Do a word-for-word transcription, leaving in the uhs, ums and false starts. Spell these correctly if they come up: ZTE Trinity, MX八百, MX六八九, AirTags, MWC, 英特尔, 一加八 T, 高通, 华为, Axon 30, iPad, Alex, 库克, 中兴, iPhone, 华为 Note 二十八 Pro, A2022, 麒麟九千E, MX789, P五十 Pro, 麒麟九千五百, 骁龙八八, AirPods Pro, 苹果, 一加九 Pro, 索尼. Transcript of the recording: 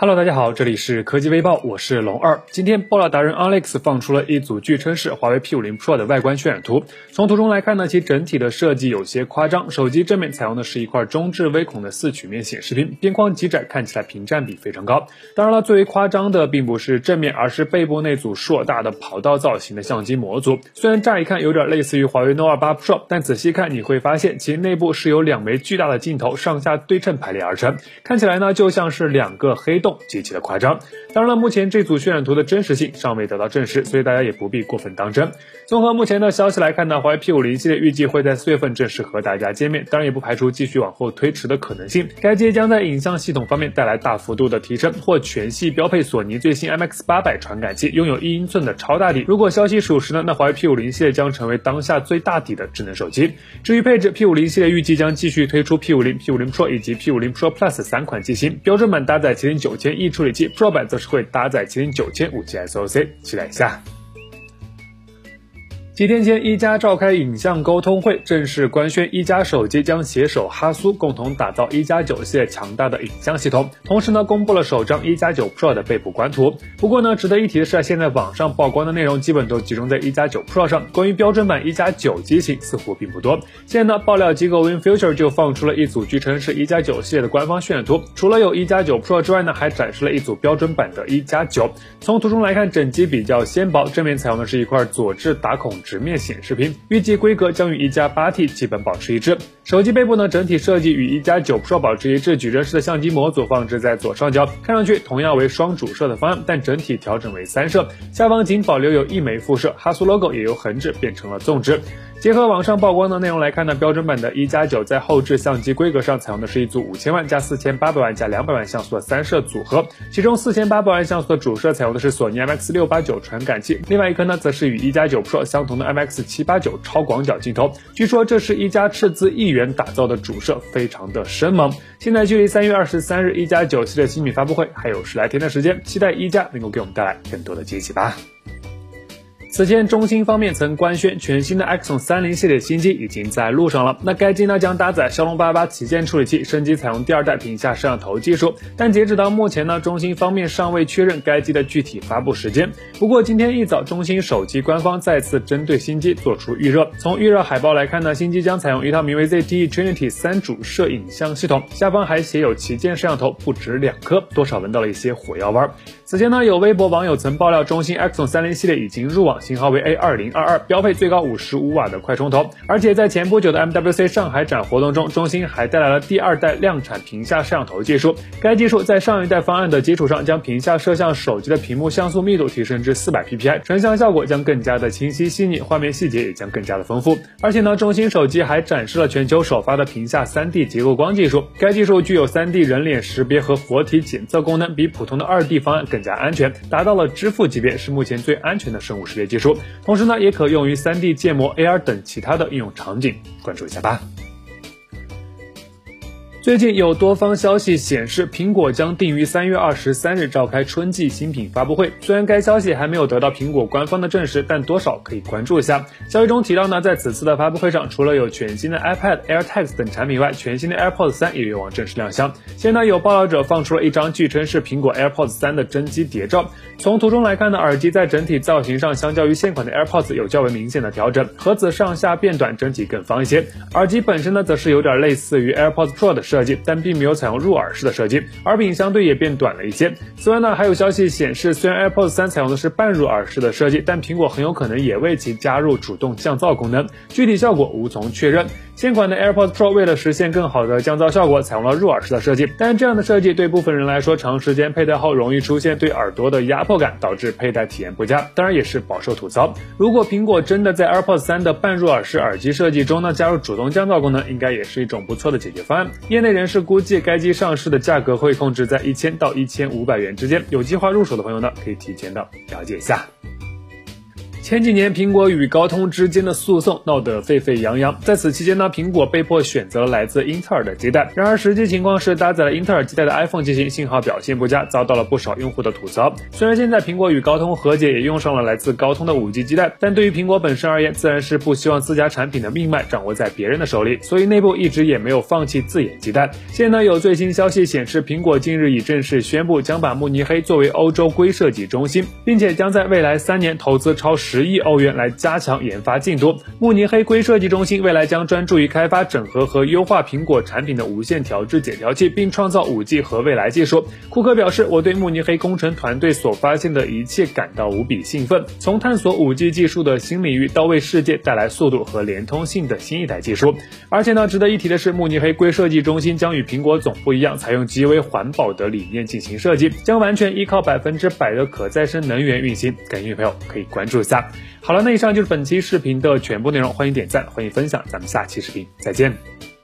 Hello， 大家好，这里是科技微报，我是龙二。今天爆料达人 Alex 放出了一组据称是华为 P五十 Pro 的外观渲染图。从图中来看呢，其整体的设计有些夸张。手机正面采用的是一块中置微孔的四曲面显示屏，边框极窄，看起来屏占比非常高。当然了，最为夸张的并不是正面，而是背部那组硕大的跑道造型的相机模组。虽然乍一看有点类似于华为 Note 二十八 Pro， 但仔细看你会发现其内部是由两枚巨大的镜头上下对称排列而成，看起来呢就像是两个黑洞，极其的夸张。当然了，目前这组渲染图的真实性尚未得到证实，所以大家也不必过分当真。综合目前的消息来看呢，华为 P 五十 系列预计会在四月份正式和大家见面，当然也不排除继续往后推迟的可能性。该机将在影像系统方面带来大幅度的提升，或全系标配索尼最新 M X 八百 传感器，拥有一英寸的超大底。如果消息属实呢，那华为 P 五十 系列将成为当下最大底的智能手机。至于配置 ，P 五十 系列预计将继续推出 P 五十、P 五十 Pro 以及 P 五十 Pro Plus 三款机型，标准版搭载麒麟九千E 处理器， Pro 版则是会搭载麒麟九千五百 S O C， 期待一下。几天前，一加召开影像沟通会，正式官宣一加手机将携手哈苏，共同打造一加九系列强大的影像系统。同时呢，公布了首张一加九 Pro 的背部官图。不过呢，值得一提的是，现在网上曝光的内容基本都集中在一加九 Pro 上，关于标准版一加九机型似乎并不多。现在呢，爆料机构 WinFuture 就放出了一组据称是一加九系列的官方渲染图。除了有一加九 Pro 之外呢，还展示了一组标准版的一加九。从图中来看，整机比较纤薄，正面采用的是一块左置打孔直面显示屏，预计规格将与一加 八 T 基本保持一致。手机背部呢，整体设计与一加九 Pro 保持一致，矩阵式的相机模组放置在左上角，看上去同样为双主摄的方案，但整体调整为三摄，下方仅保留有一枚副摄，哈苏 logo 也由横置变成了纵置。结合网上曝光的内容来看呢，标准版的一加九在后置相机规格上采用的是一组五千万加四千八百万加两百万像素的三摄组合，其中四千八百万像素的主摄采用的是索尼 M X 六八九 传感器，另外一颗呢则是与一加九 Pro 相同的 M X 七八九 超广角镜头。据说这是一加斥资亿元打造的主摄，非常的生猛。现在距离三月二十三日一加九系列新品发布会还有十来天的时间，期待一加能够给我们带来更多的惊喜吧。此前，中兴方面曾官宣全新的 Axon 三十系列新机已经在路上了。那该机呢将搭载骁龙八八旗舰处理器，升级采用第二代屏下摄像头技术。但截止到目前呢，中兴方面尚未确认该机的具体发布时间。不过今天一早，中兴手机官方再次针对新机做出预热。从预热海报来看呢，新机将采用一套名为 Z T E Trinity 三主摄影像系统，下方还写有旗舰摄像头不止两颗，多少闻到了一些火药味。此前呢，有微博网友曾爆料，中兴 Axon 三十系列已经入网，型号为 A二零二二， 标配最高五十五瓦的快充头。而且在前不久的 M W C 上海展活动中，中兴还带来了第二代量产屏下摄像头技术。该技术在上一代方案的基础上，将屏下摄像手机的屏幕像素密度提升至 四百 P P I， 成像效果将更加的清晰细腻，画面细节也将更加的丰富。而且呢，中兴手机还展示了全球首发的屏下 三D 结构光技术，该技术具有 三D 人脸识别和活体检测功能，比普通的 二D 方案更加安全，达到了支付级别，是目前最安全的生物识别技术，同时呢，也可用于 三D 建模、A R 等其他的应用场景，关注一下吧。最近有多方消息显示，苹果将定于三月二十三日召开春季新品发布会。虽然该消息还没有得到苹果官方的证实，但多少可以关注一下。消息中提到呢，在此次的发布会上，除了有全新的 iPad AirTags 等产品外，全新的 AirPods 三也有望正式亮相。现在有爆料者放出了一张据称是苹果 AirPods 三的真机谍照。从图中来看呢，耳机在整体造型上相较于现款的 AirPods 有较为明显的调整，盒子上下变短，整体更方一些。耳机本身呢，则是有点类似于 AirPods Pro 的设计。但并没有采用入耳式的设计，耳柄相对也变短了一些。此外呢，还有消息显示，虽然 AirPods 三采用的是半入耳式的设计，但苹果很有可能也为其加入主动降噪功能，具体效果无从确认。现款的 AirPods Pro 为了实现更好的降噪效果，采用了入耳式的设计，但这样的设计对部分人来说，长时间佩戴后容易出现对耳朵的压迫感，导致佩戴体验不佳，当然也是饱受吐槽。如果苹果真的在 AirPods 三的半入耳式耳机设计中呢，加入主动降噪功能，应该也是一种不错的解决方案。业内人士估计，该机上市的价格会控制在一千到一千五百元之间，有计划入手的朋友呢，可以提前的了解一下。前几年苹果与高通之间的诉讼闹得沸沸扬扬，在此期间呢，苹果被迫选择了来自英特尔的基带。然而实际情况是，搭载了英特尔基带的 iPhone 机型信号表现不佳，遭到了不少用户的吐槽。虽然现在苹果与高通和解，也用上了来自高通的 五G 基带，但对于苹果本身而言，自然是不希望自家产品的命脉掌握在别人的手里，所以内部一直也没有放弃自研基带。现在有最新消息显示，苹果近日已正式宣布将把慕尼黑作为欧洲硅设计中心，并且将在未来三年投资超十亿欧元来加强研发进度。慕尼黑硅设计中心未来将专注于开发、整合和优化苹果产品的无线调制解调器，并创造 五G 和未来技术。库克表示：“我对慕尼黑工程团队所发现的一切感到无比兴奋，从探索 五G 技术的新领域到为世界带来速度和连通性的新一代技术。而且呢，值得一提的是，慕尼黑硅设计中心将与苹果总部一样，采用极为环保的理念进行设计，将完全依靠百分之百的可再生能源运行。”感兴趣的朋友可以关注一下。好了，那以上就是本期视频的全部内容，欢迎点赞，欢迎分享，咱们下期视频再见。